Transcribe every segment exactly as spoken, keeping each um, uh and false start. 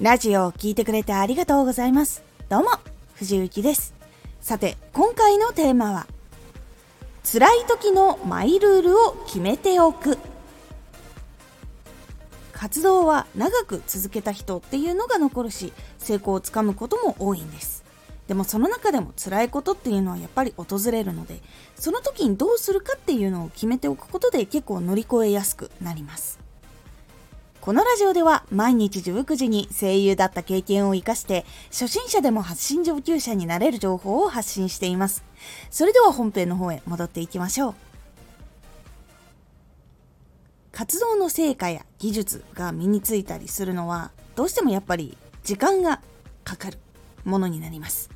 ラジオを聞いてくれてありがとうございます。どうも藤幸です。さて、今回のテーマは辛い時のマイルールを決めておく。活動は長く続けた人っていうのが残るし、成功をつかむことも多いんです。でもその中でも辛いことっていうのはやっぱり訪れるので、その時にどうするかっていうのを決めておくことで結構乗り越えやすくなります。このラジオでは毎日じゅうくじに声優だった経験を生かして初心者でも発信上級者になれる情報を発信しています。それでは本編の方へ戻っていきましょう。活動の成果や技術が身についたりするのはどうしてもやっぱり時間がかかるものになります。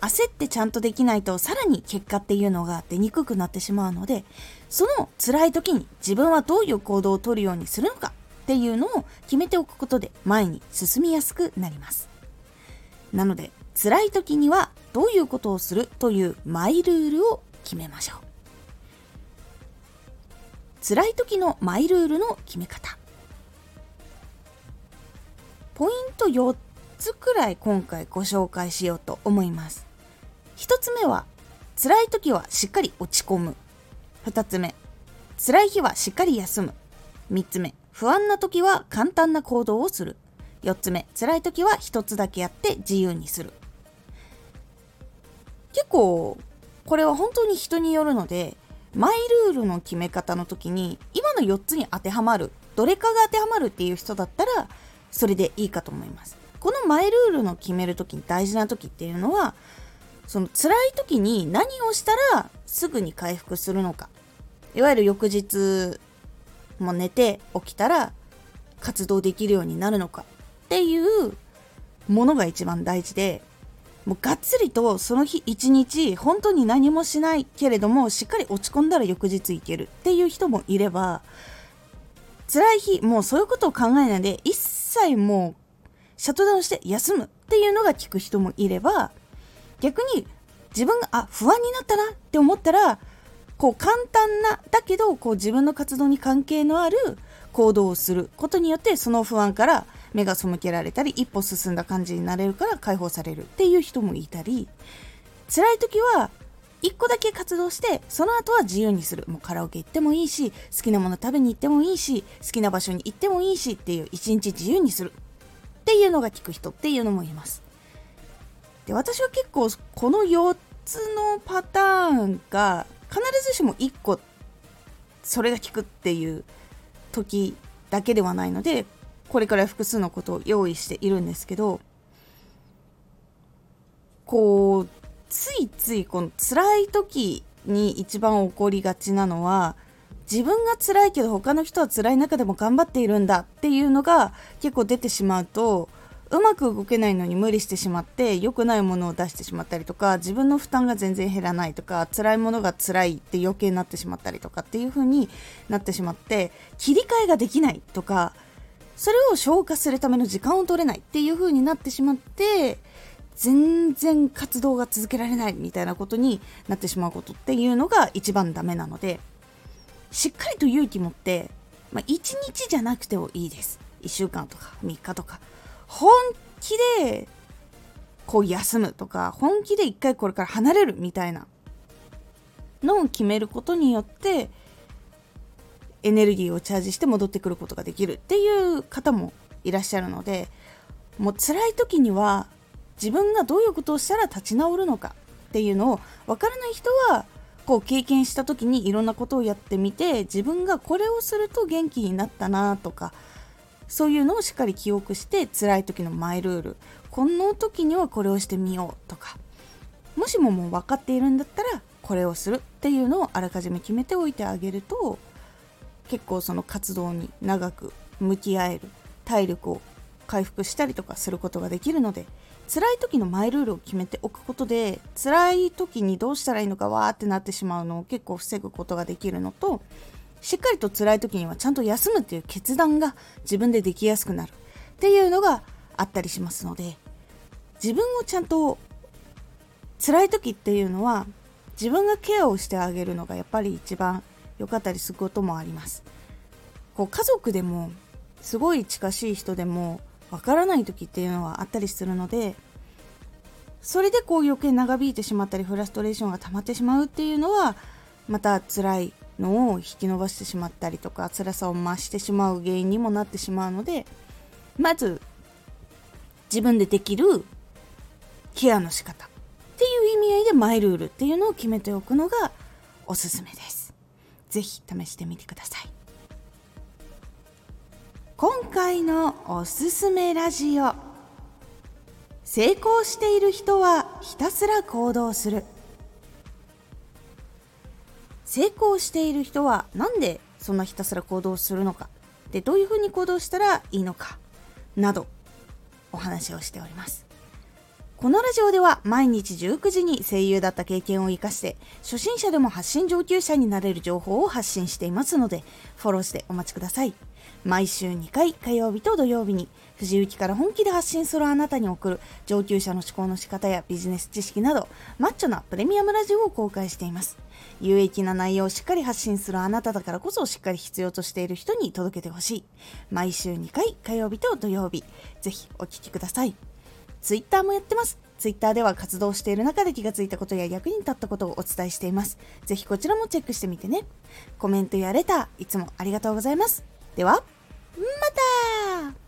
焦ってちゃんとできないとさらに結果っていうのが出にくくなってしまうので、その辛い時に自分はどういう行動をとるようにするのかっていうのを決めておくことで前に進みやすくなります。なので辛い時にはどういうことをするというマイルールを決めましょう。辛い時のマイルールの決め方。ポイントよっつくらい今回ご紹介しようと思います。ひとつめは辛い時はしっかり落ち込む。ふたつめ、辛い日はしっかり休む。みっつめ、不安な時は簡単な行動をする。よっつめ、辛い時はひとつだけやって自由にする。結構これは本当に人によるので、マイルールの決め方の時に今のよっつに当てはまる、どれかが当てはまるっていう人だったらそれでいいかと思います。このマイルールの決める時に大事な時っていうのは、その辛い時に何をしたらすぐに回復するのか、いわゆる翌日もう寝て起きたら活動できるようになるのかっていうものが一番大事で、もうがっつりとその日一日本当に何もしないけれどもしっかり落ち込んだら翌日いけるっていう人もいれば、辛い日もうそういうことを考えないで一切もうシャットダウンして休むっていうのが効く人もいれば、逆に自分があ不安になったなって思ったらこう簡単なだけどこう自分の活動に関係のある行動をすることによってその不安から目が背けられたり一歩進んだ感じになれるから解放されるっていう人もいたり、辛い時は一個だけ活動してその後は自由にする、もうカラオケ行ってもいいし好きなもの食べに行ってもいいし好きな場所に行ってもいいしっていう一日自由にするっていうのが効く人っていうのもいます。で、私は結構このよっつのパターンが必ずしもいっこそれが効くっていう時だけではないので、これから複数のことを用意しているんですけど、こうついついこの辛い時に一番起こりがちなのは、自分が辛いけど他の人は辛い中でも頑張っているんだっていうのが結構出てしまうと、うまく動けないのに無理してしまって良くないものを出してしまったりとか、自分の負担が全然減らないとか、辛いものが辛いって余計になってしまったりとかっていう風になってしまって切り替えができないとか、それを消化するための時間を取れないっていう風になってしまって全然活動が続けられないみたいなことになってしまうことっていうのが一番ダメなので、しっかりと勇気持って、まあ、いちにちじゃなくてもいいです。いっしゅうかんとかみっかとか本気でこう休むとか本気で一回これから離れるみたいなのを決めることによってエネルギーをチャージして戻ってくることができるっていう方もいらっしゃるので、もう辛い時には自分がどういうことをしたら立ち直るのかっていうのを分からない人はこう経験した時にいろんなことをやってみて、自分がこれをすると元気になったなとか、そういうのをしっかり記憶して辛い時のマイルール、この時にはこれをしてみようとか、もしももう分かっているんだったらこれをするっていうのをあらかじめ決めておいてあげると、結構その活動に長く向き合える体力を回復したりとかすることができるので、辛い時のマイルールを決めておくことで辛い時にどうしたらいいのかわーってなってしまうのを結構防ぐことができるのと、しっかりと辛い時にはちゃんと休むっていう決断が自分でできやすくなるっていうのがあったりしますので、自分をちゃんと辛い時っていうのは自分がケアをしてあげるのがやっぱり一番良かったりすることもあります。こう家族でもすごい近しい人でもわからない時っていうのはあったりするので、それでこう余計長引いてしまったりフラストレーションが溜まってしまうっていうのは、また辛いのを引き伸ばしてしまったりとか辛さを増してしまう原因にもなってしまうので、まず自分でできるケアの仕方っていう意味合いでマイルールっていうのを決めておくのがおすすめです。ぜひ試してみてください。今回のおすすめラジオ、成功している人はひたすら行動する。成功している人はなんでそんなひたすら行動するのか、でどういうふうに行動したらいいのかなどお話をしております。このラジオでは毎日じゅうくじに声優だった経験を生かして初心者でも発信上級者になれる情報を発信していますので、フォローしてお待ちください。毎週にかい、火曜日と土曜日に藤雪から本気で発信するあなたに送る上級者の思考の仕方やビジネス知識などマッチョなプレミアムラジオを公開しています。有益な内容をしっかり発信するあなただからこそしっかり必要としている人に届けてほしい。毎週にかい、火曜日と土曜日、ぜひお聞きください。ツイッターもやってます。ツイッターでは活動している中で気がついたことや役に立ったことをお伝えしています。ぜひこちらもチェックしてみてね。コメントやレター、いつもありがとうございます。では、また。